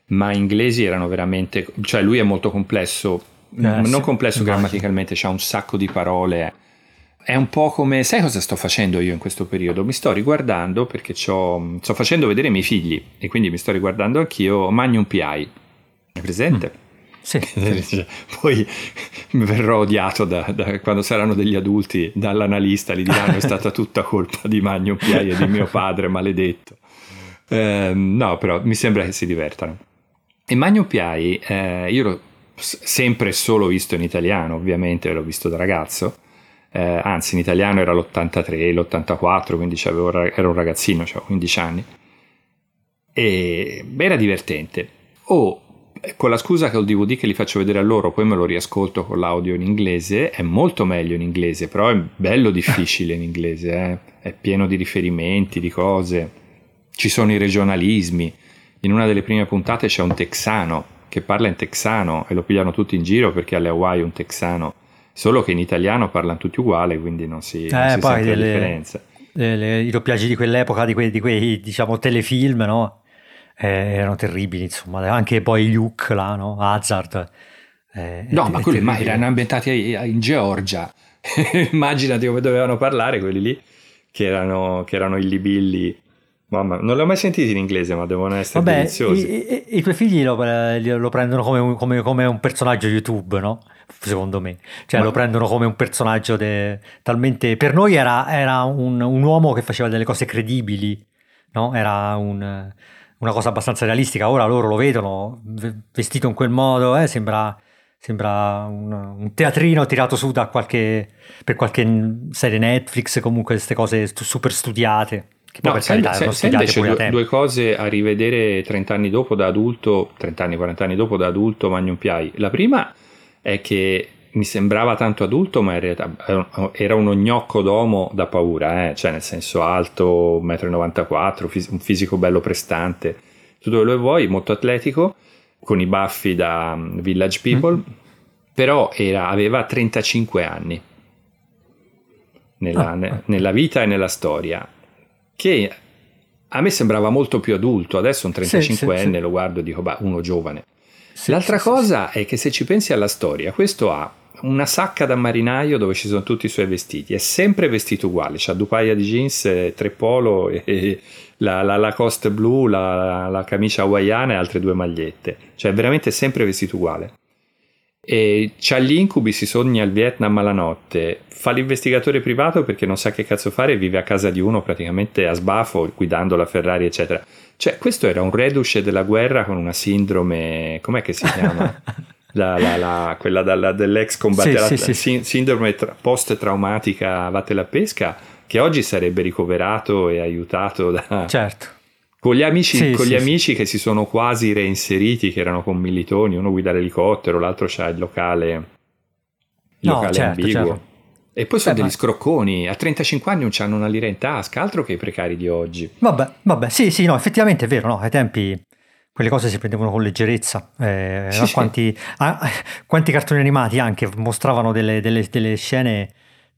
ma inglesi erano veramente, cioè lui è molto complesso, eh, non sì, complesso immagino. Grammaticalmente, c'ha un sacco di parole, è un po' come, sai cosa sto facendo io in questo periodo? Mi sto riguardando, perché c'ho, sto facendo vedere i miei figli e quindi mi sto riguardando anch'io Magnum P I. È presente? Mm. Sì. Poi verrò odiato da, da, quando saranno degli adulti dall'analista, gli diranno è stata tutta colpa di Magnum P I e di mio padre maledetto. Eh, no, però mi sembra che si divertano. E Magnum P I eh, io l'ho sempre solo visto in italiano, ovviamente l'ho visto da ragazzo. Eh, anzi in italiano era l'ottantatré, l'ottantaquattro, quindi ero un ragazzino, avevo quindici anni, e beh, era divertente. Oh, con la scusa che ho il D V D che li faccio vedere a loro, poi me lo riascolto con l'audio in inglese, è molto meglio in inglese, però è bello difficile in inglese, eh? È pieno di riferimenti, di cose, ci sono i regionalismi. In una delle prime puntate c'è un texano che parla in texano e lo pigliano tutti in giro perché alle Hawaii un texano, solo che in italiano parlano tutti uguali, quindi non si, eh, non si poi sente delle, la differenza. Le, le, I doppiaggi di quell'epoca, di quei, di quei diciamo telefilm, no? Eh, erano terribili, insomma, anche poi Luke là, no? Hazard. Eh, no, è, ma quelli mai erano ambientati in Georgia. Immaginati come dovevano parlare quelli lì, che erano, che erano illibilli. Mamma, non l'ho mai sentito in inglese, ma devono essere Vabbè, deliziosi. I, i, i tuoi figli lo, lo prendono come un, come, come un personaggio YouTube, no? Secondo me, cioè, ma... lo prendono come un personaggio de... talmente. Per noi era, era un, un uomo che faceva delle cose credibili, no? Era un, una cosa abbastanza realistica. Ora loro lo vedono vestito in quel modo, eh? Sembra, sembra un, un teatrino tirato su da qualche, per qualche serie Netflix, comunque queste cose super studiate. No, per carità, se, se invece due, due cose a rivedere trent'anni dopo da adulto, trent'anni, quarant'anni dopo da adulto Magnum P I. La prima è che mi sembrava tanto adulto, ma in realtà era uno gnocco d'uomo da paura, eh? Cioè nel senso alto, uno e novantaquattro, un fisico bello prestante, tutto quello che vuoi, molto atletico, con i baffi da um, Village People, mm. però era, aveva trentacinque anni nella, ah. ne, nella vita e nella storia, che a me sembrava molto più adulto. Adesso un trentacinquenne sì, sì, lo guardo e dico, bah, uno giovane. Sì, l'altra sì, cosa sì. è che se ci pensi alla storia, questo ha una sacca da marinaio dove ci sono tutti i suoi vestiti, è sempre vestito uguale, c'ha due paia di jeans, tre polo, e la, la Lacoste blu, la, la camicia hawaiana e altre due magliette, cioè veramente sempre vestito uguale. E c'ha gli incubi, si sogna il Vietnam alla notte, fa l'investigatore privato perché non sa che cazzo fare, vive a casa di uno praticamente a sbafo, guidando la Ferrari eccetera. Cioè questo era un reduce della guerra con una sindrome, com'è che si chiama? La, la, la, quella dalla, dell'ex combattente, sì, sì, sì. sindrome tra, post-traumatica vattela pesca, che oggi sarebbe ricoverato e aiutato da... Certo. Con gli amici, sì, con sì, gli sì. amici che si sono quasi reinseriti, che erano con Militoni, uno guida l'elicottero, l'altro c'ha il locale, il no, locale certo, ambiguo. Certo. E poi sono eh, degli ma... scrocconi, a trentacinque anni non c'hanno una lira in tasca, altro che i precari di oggi. Vabbè, vabbè, sì, sì, no, effettivamente è vero, no, ai tempi... Quelle cose si prendevano con leggerezza, eh, sì, no? sì. Quanti, ah, quanti cartoni animati anche mostravano delle, delle, delle scene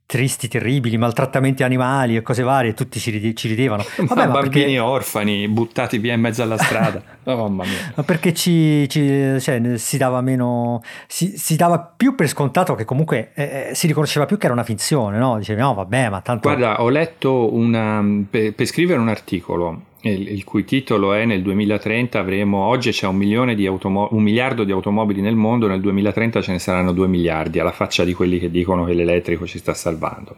tristi, terribili, maltrattamenti animali e cose varie, tutti ci, ride, ci ridevano. Vabbè, ma ma bambini perché... orfani buttati via in mezzo alla strada, oh, mamma mia. Ma perché ci, ci, cioè, si dava meno, si, si dava più per scontato che comunque eh, si riconosceva più che era una finzione, no? Dicevi no vabbè ma tanto... Guarda, ho letto una, per, per scrivere un articolo, il cui titolo è nel duemilatrenta avremo, oggi c'è un milione di automo- un miliardo di automobili nel mondo, nel duemilatrenta ce ne saranno due miliardi, alla faccia di quelli che dicono che l'elettrico ci sta salvando.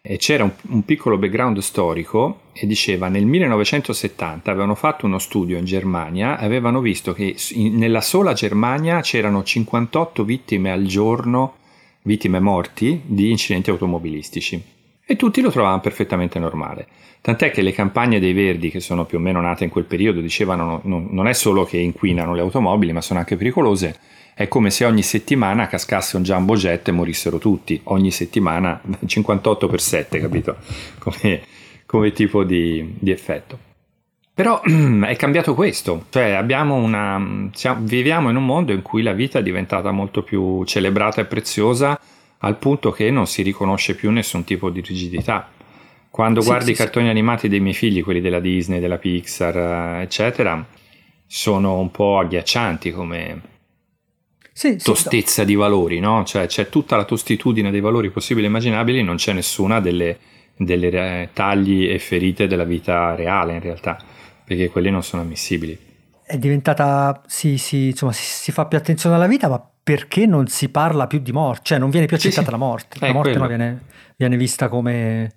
E c'era un, un piccolo background storico e diceva nel millenovecentosettanta avevano fatto uno studio in Germania, avevano visto che in, nella sola Germania c'erano cinquantotto vittime al giorno, vittime morti di incidenti automobilistici. E tutti lo trovavano perfettamente normale, tant'è che le campagne dei Verdi, che sono più o meno nate in quel periodo, dicevano non, non è solo che inquinano le automobili ma sono anche pericolose, è come se ogni settimana cascasse un jumbo jet e morissero tutti, ogni settimana cinquantotto per sette, capito? Come, come tipo di, di effetto. Però è cambiato questo, cioè abbiamo una, siamo, viviamo in un mondo in cui la vita è diventata molto più celebrata e preziosa, al punto che non si riconosce più nessun tipo di rigidità. Quando sì, guardi sì, i cartoni sì. animati dei miei figli, quelli della Disney, della Pixar, eccetera, sono un po' agghiaccianti come sì, tostezza sì, no. di valori, no? Cioè c'è tutta la tostitudine dei valori possibili e immaginabili, non c'è nessuna delle, delle tagli e ferite della vita reale in realtà, perché quelli non sono ammissibili. È diventata, sì, sì, insomma, si, si fa più attenzione alla vita, ma perché non si parla più di morte, cioè non viene più accettata sì, la morte, la morte non viene, viene vista come,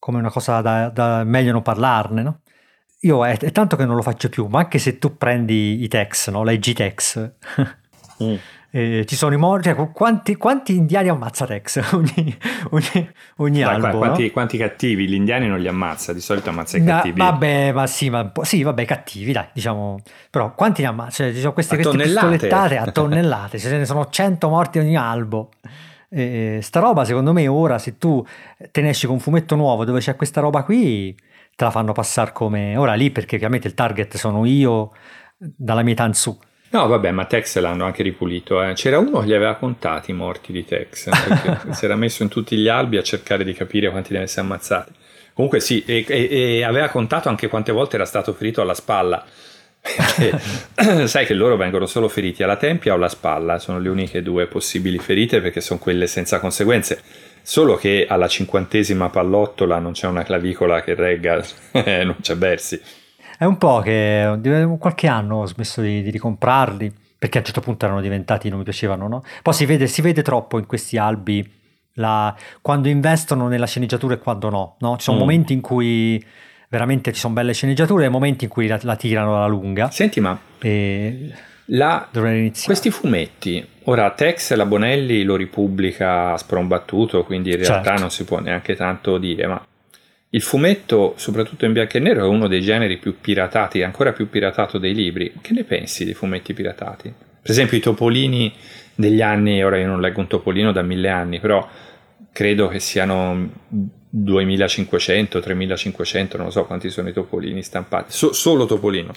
come una cosa da, da meglio non parlarne, no? Io è, è tanto che non lo faccio più, ma anche se tu prendi i Tex, no? Leggi Tex, mm. eh, ci sono i morti, cioè, quanti, quanti indiani ammazza Tex ogni, ogni, ogni albo, qua, quanti, no? Quanti cattivi, gli indiani non li ammazza, di solito ammazza i cattivi. Da, vabbè, ma sì, ma sì, vabbè, cattivi, dai, diciamo, però quanti ne ammazza? Cioè, ci sono queste, queste pistolettate a tonnellate, cioè, ce ne sono cento morti ogni albo. Eh, sta roba, secondo me, ora, se tu te ne esci con un fumetto nuovo dove c'è questa roba qui, te la fanno passare come... Ora lì, perché ovviamente il target sono io dalla mia età in su. No vabbè, ma Tex l'hanno anche ripulito, eh. C'era uno che li aveva contati i morti di Tex, perché si era messo in tutti gli albi a cercare di capire quanti ne avesse ammazzati. Comunque sì, e, e, e aveva contato anche quante volte era stato ferito alla spalla, perché sai che loro vengono solo feriti alla tempia o alla spalla, sono le uniche due possibili ferite perché sono quelle senza conseguenze, solo che alla cinquantesima pallottola non c'è una clavicola che regga, non c'è versi. È un po' che qualche anno ho smesso di, di ricomprarli, perché a un certo punto erano diventati, non mi piacevano, no? Poi si vede, si vede troppo in questi albi la, quando investono nella sceneggiatura e quando no, no? Ci sono mm. momenti in cui veramente ci sono belle sceneggiature e momenti in cui la, la tirano alla lunga. Senti, ma e la, questi fumetti, ora Tex e la Bonelli lo ripubblica sprombattuto, quindi in realtà certo. non si può neanche tanto dire, ma... Il fumetto, soprattutto in bianco e nero, è uno dei generi più piratati, ancora più piratato dei libri. Che ne pensi dei fumetti piratati? Per esempio i Topolini degli anni, ora io non leggo un Topolino da mille anni, però credo che siano duemilacinquecento, tremilacinquecento, non so quanti sono i Topolini stampati, so, solo Topolino.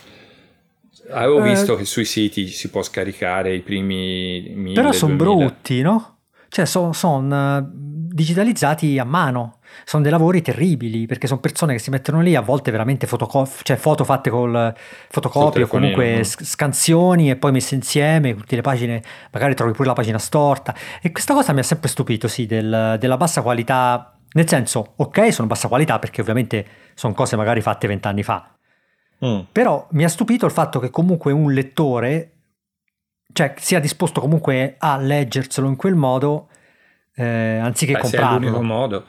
Avevo eh, visto che sui siti si può scaricare i primi mille, però sono brutti, no? Cioè sono son digitalizzati a mano, sono dei lavori terribili, perché sono persone che si mettono lì, a volte veramente fotocof- cioè foto fatte col fotocopio o comunque sc- scansioni e poi messe insieme tutte le pagine, magari trovi pure la pagina storta, e questa cosa mi ha sempre stupito, sì, del, della bassa qualità. Nel senso, ok, sono bassa qualità perché ovviamente sono cose magari fatte vent'anni fa, mm. però mi ha stupito il fatto che comunque un lettore, cioè, sia disposto comunque a leggerselo in quel modo, eh, anziché Beh, comprarlo. È l'unico modo,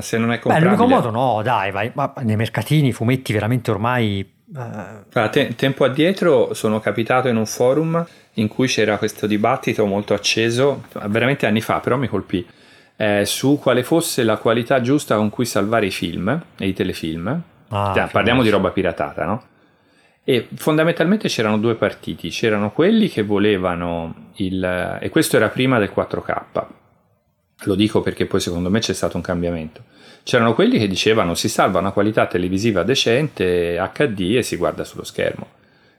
se non è comprabile. Beh, l'unico modo no, dai, vai, ma nei mercatini fumetti veramente ormai... Eh... Tem- tempo addietro sono capitato in un forum in cui c'era questo dibattito molto acceso, veramente anni fa, però mi colpì. Eh, su quale fosse la qualità giusta con cui salvare i film e i telefilm. Ah, cioè, parliamo di roba piratata, no? E fondamentalmente c'erano due partiti, c'erano quelli che volevano il, e questo era prima del quattro K, lo dico perché poi secondo me c'è stato un cambiamento, c'erano quelli che dicevano si salva una qualità televisiva decente acca di e si guarda sullo schermo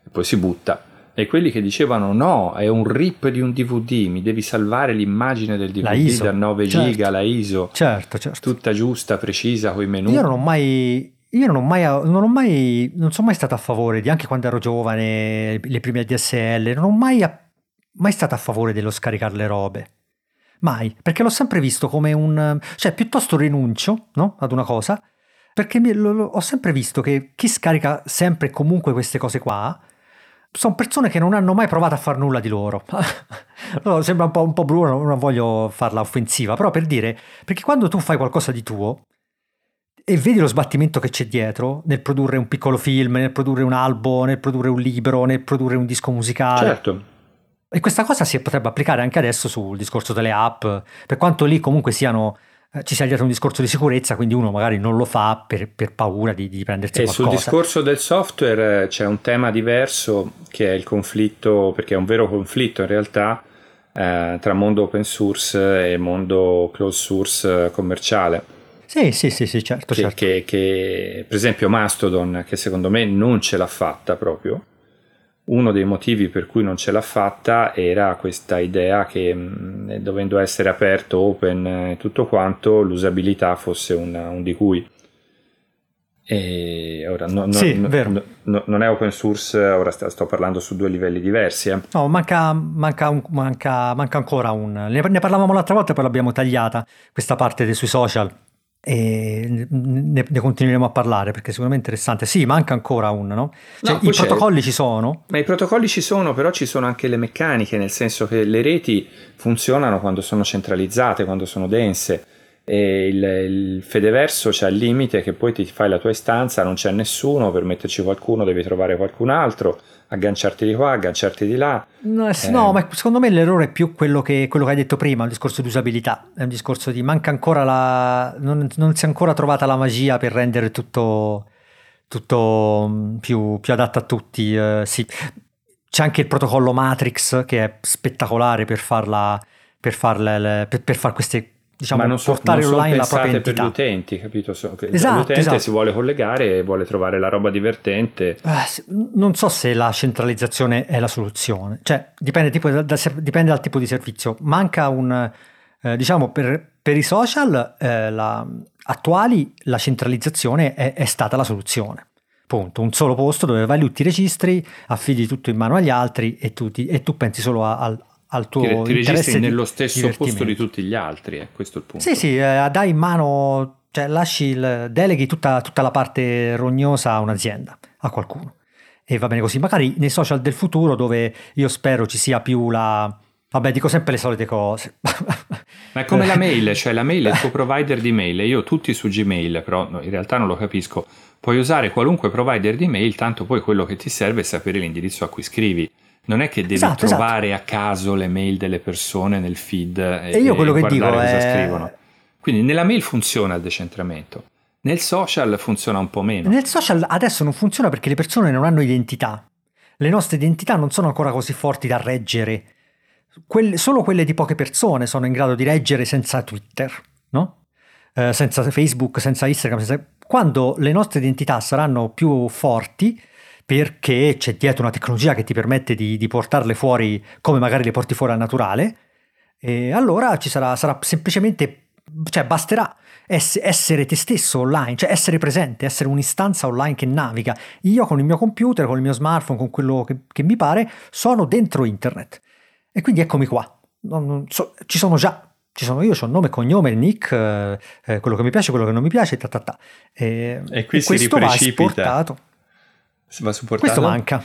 e poi si butta, e quelli che dicevano no, è un rip di un D V D, mi devi salvare l'immagine del D V D da nove certo. giga, la I S O certo, certo. tutta giusta, precisa, coi menu. Io non ho mai io non ho mai non ho mai non sono mai stato a favore di, anche quando ero giovane, le prime D S L, non ho mai mai stato a favore dello scaricare le robe, mai, perché l'ho sempre visto come un, cioè, piuttosto rinuncio, no, ad una cosa, perché mi, lo, lo, ho sempre visto che chi scarica sempre e comunque queste cose qua sono persone che non hanno mai provato a far nulla di loro. No, sembra un po', un po' brutto, non voglio farla offensiva, però per dire, perché quando tu fai qualcosa di tuo e vedi lo sbattimento che c'è dietro nel produrre un piccolo film, nel produrre un albo, nel produrre un libro, nel produrre un disco musicale, certo. E questa cosa si potrebbe applicare anche adesso sul discorso delle app, per quanto lì comunque siano ci sia dietro un discorso di sicurezza, quindi uno magari non lo fa per, per paura di, di prendersi e qualcosa. Sul discorso del software c'è un tema diverso che è il conflitto, perché è un vero conflitto in realtà, eh, tra mondo open source e mondo closed source commerciale. Sì, sì, sì, sì certo, che, certo. Che, che, per esempio Mastodon, che secondo me non ce l'ha fatta proprio, uno dei motivi per cui non ce l'ha fatta era questa idea che, dovendo essere aperto, open e tutto quanto, l'usabilità fosse una, un di cui. E ora no, no, sì, no, vero. No, no, non è open source, ora sto, sto parlando su due livelli diversi. Eh. No, manca, manca, un, manca, manca ancora un... Ne, ne parlavamo l'altra volta, poi l'abbiamo tagliata, questa parte dei sui social, e ne, ne continueremo a parlare perché è sicuramente interessante. Sì, manca ancora uno, no? Cioè, no, i protocolli c'è. Ci sono, ma i protocolli ci sono, però ci sono anche le meccaniche, nel senso che le reti funzionano quando sono centralizzate, quando sono dense, e il, il Federverso c'ha il limite che poi ti fai la tua istanza, non c'è nessuno, per metterci qualcuno devi trovare qualcun altro, agganciarti di qua, agganciarti di là. No, eh. no, ma secondo me l'errore è più quello che, quello che hai detto prima, il discorso di usabilità, è un discorso di manca ancora la... non, non si è ancora trovata la magia per rendere tutto, tutto più, più adatto a tutti, eh, sì. C'è anche il protocollo Matrix che è spettacolare per farla, per farla, per, per far queste... Diciamo, ma non so, portare non online la propria entità. Per gli utenti, capito? So, che esatto, l'utente esatto. si vuole collegare e vuole trovare la roba divertente. Uh, non so se la centralizzazione è la soluzione, cioè dipende, tipo, da, da, dipende dal tipo di servizio. Manca un, eh, diciamo, per, per i social eh, la, attuali la centralizzazione è, è stata la soluzione. Punto. Un solo posto dove vai lì, ti registri, affidi tutto in mano agli altri e tu, ti, e tu pensi solo al al tuo ti, ti registri nello stesso posto di tutti gli altri, eh, questo è il punto. Sì, sì, eh, dai in mano, cioè lasci il, deleghi tutta, tutta la parte rognosa a un'azienda, a qualcuno. E va bene così, magari nei social del futuro dove io spero ci sia più la... Vabbè, dico sempre le solite cose. Ma è come la mail, cioè la mail è il tuo provider di mail, io tutti su Gmail, però in realtà non lo capisco. Puoi usare qualunque provider di mail, tanto poi quello che ti serve è sapere l'indirizzo a cui scrivi. Non è che devi esatto, trovare esatto. a caso le mail delle persone nel feed e, e io quello e che dico cosa è... scrivono. Quindi nella mail funziona il decentramento, nel social funziona un po' meno. Nel social adesso non funziona perché le persone non hanno identità. Le nostre identità non sono ancora così forti da reggere. Quelle, solo quelle di poche persone sono in grado di reggere senza Twitter, no? Eh, senza Facebook, senza Instagram. Senza... Quando le nostre identità saranno più forti, perché c'è dietro una tecnologia che ti permette di, di portarle fuori come magari le porti fuori al naturale, e allora ci sarà, sarà semplicemente, cioè basterà essere te stesso online, cioè essere presente, essere un'istanza online che naviga. Io con il mio computer, con il mio smartphone, con quello che, che mi pare, sono dentro internet e quindi eccomi qua. Non, non so, ci sono già, ci sono io, c'ho nome e cognome, nick, eh, quello che mi piace, quello che non mi piace, ta ta ta. E, e qui e si riprecipita, va supportato. Questo manca,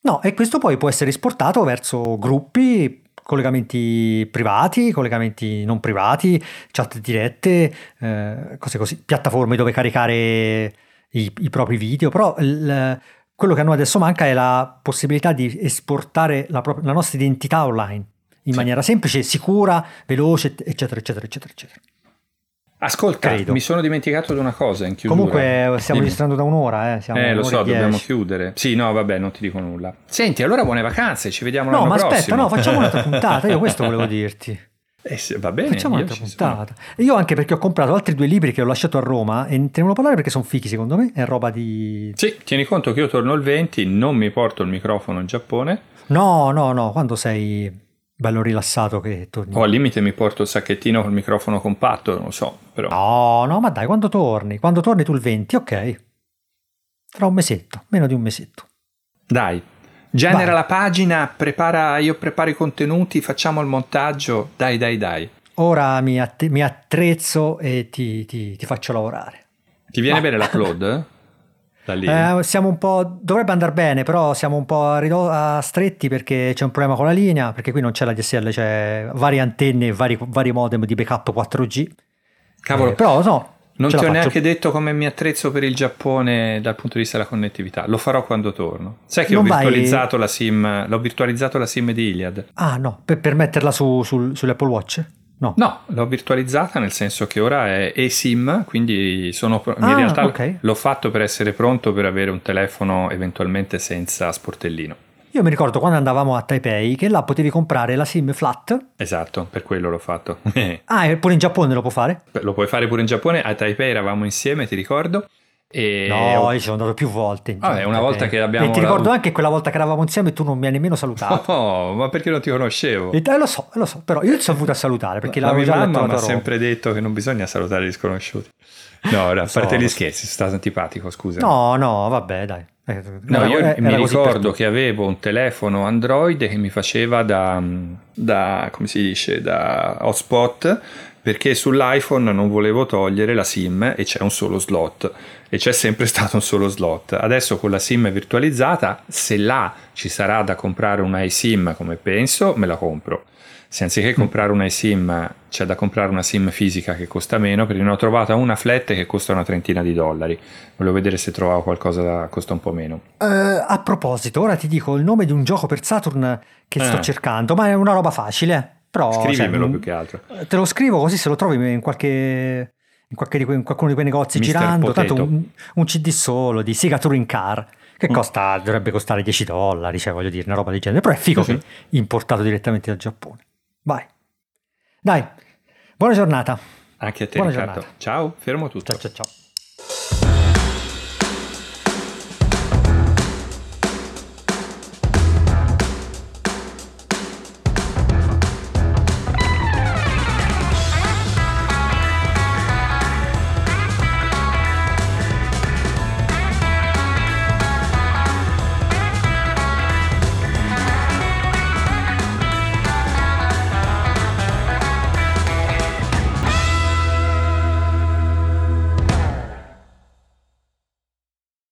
no, e questo poi può essere esportato verso gruppi, collegamenti privati, collegamenti non privati, chat dirette, eh, cose così, piattaforme dove caricare i, i propri video. Però il, quello che a noi adesso manca è la possibilità di esportare la, pro- la nostra identità online in sì. maniera semplice, sicura, veloce, eccetera, eccetera, eccetera, eccetera. Ascolta, Credo. mi sono dimenticato di una cosa in chiusura. Comunque stiamo registrando da un'ora, eh, siamo eh lo so, dobbiamo chiudere. Sì, no, vabbè, non ti dico nulla. Senti, allora buone vacanze, ci vediamo l'anno prossimo. No, ma aspetta, no, facciamo un'altra puntata, io questo volevo dirti. Eh, se, va bene. Facciamo un'altra puntata. Sono. Io anche perché ho comprato altri due libri che ho lasciato a Roma e ne volevo parlare perché sono fichi, secondo me, è roba di... Sì, tieni conto che io torno il venti, non mi porto il microfono in Giappone. No, no, no, quando sei... bello rilassato che torni. O al limite mi porto il sacchettino col microfono compatto, non lo so, però. No, no, ma dai, quando torni? Quando torni tu il venti, ok. Tra un mesetto, meno di un mesetto. Dai, genera Vai. la pagina, prepara, io preparo i contenuti, facciamo il montaggio, dai, dai, dai. Ora mi, att- mi attrezzo e ti, ti, ti faccio lavorare. Ti viene ma... bene l'upload? Eh, siamo un po', dovrebbe andare bene, però siamo un po' a, rido- a stretti perché c'è un problema con la linea, perché qui non c'è la D S L, c'è varie antenne e vari, vari modem di backup quattro G. Cavolo, eh, però no, non ti ho neanche detto come mi attrezzo per il Giappone dal punto di vista della connettività. Lo farò quando torno. Sai che non ho virtualizzato vai... la SIM, l'ho virtualizzato la SIM di Iliad. Ah no, per, per metterla su, sul, sull'Apple Watch? No. No, l'ho virtualizzata nel senso che ora è eSIM, quindi sono in ah, realtà okay. l'ho fatto per essere pronto per avere un telefono eventualmente senza sportellino. Io mi ricordo quando andavamo a Taipei che là potevi comprare la SIM flat. Esatto, per quello l'ho fatto. Ah, e pure in Giappone lo può fare? Lo puoi fare pure in Giappone, a Taipei eravamo insieme, ti ricordo. E... no, io ci sono andato più volte. Vabbè, una volta che abbiamo... e ti ricordo anche quella volta che eravamo insieme e tu non mi hai nemmeno salutato. No, ma perché non ti conoscevo? E, eh, lo so, lo so, però io ti sono venuto a salutare perché la mia mamma mi ha sempre detto che non bisogna salutare gli sconosciuti. No, ora, a parte so, gli scherzi, sono stato antipatico, scusa. No, no, vabbè, dai. No, io era, mi era ricordo che avevo un telefono Android che mi faceva da, da come si dice, da hotspot, perché sull'iPhone non volevo togliere la SIM e c'è un solo slot e c'è sempre stato un solo slot. Adesso con la SIM virtualizzata, se là ci sarà da comprare una iSIM, come penso, me la compro. Se anziché comprare una iSIM c'è da comprare una SIM fisica che costa meno, perché ne ho trovata una flat che costa una trentina di dollari. Volevo vedere se trovavo qualcosa che costa un po' meno. Uh, a proposito, ora ti dico il nome di un gioco per Saturn che eh. sto cercando, ma è una roba facile. Però, scrivimelo, cioè, più che altro te lo scrivo così se lo trovi in qualche in, qualche di que, in qualcuno di quei negozi Mister girando Potato. Tanto un, un C D solo di Sega Touring Car che mm. costa, dovrebbe costare dieci dollari, cioè voglio dire una roba del genere, però è figo sì, che sì. importato direttamente dal Giappone. Vai, dai, buona giornata anche a te, buona Riccardo giornata. Ciao, fermo tutto, ciao ciao ciao.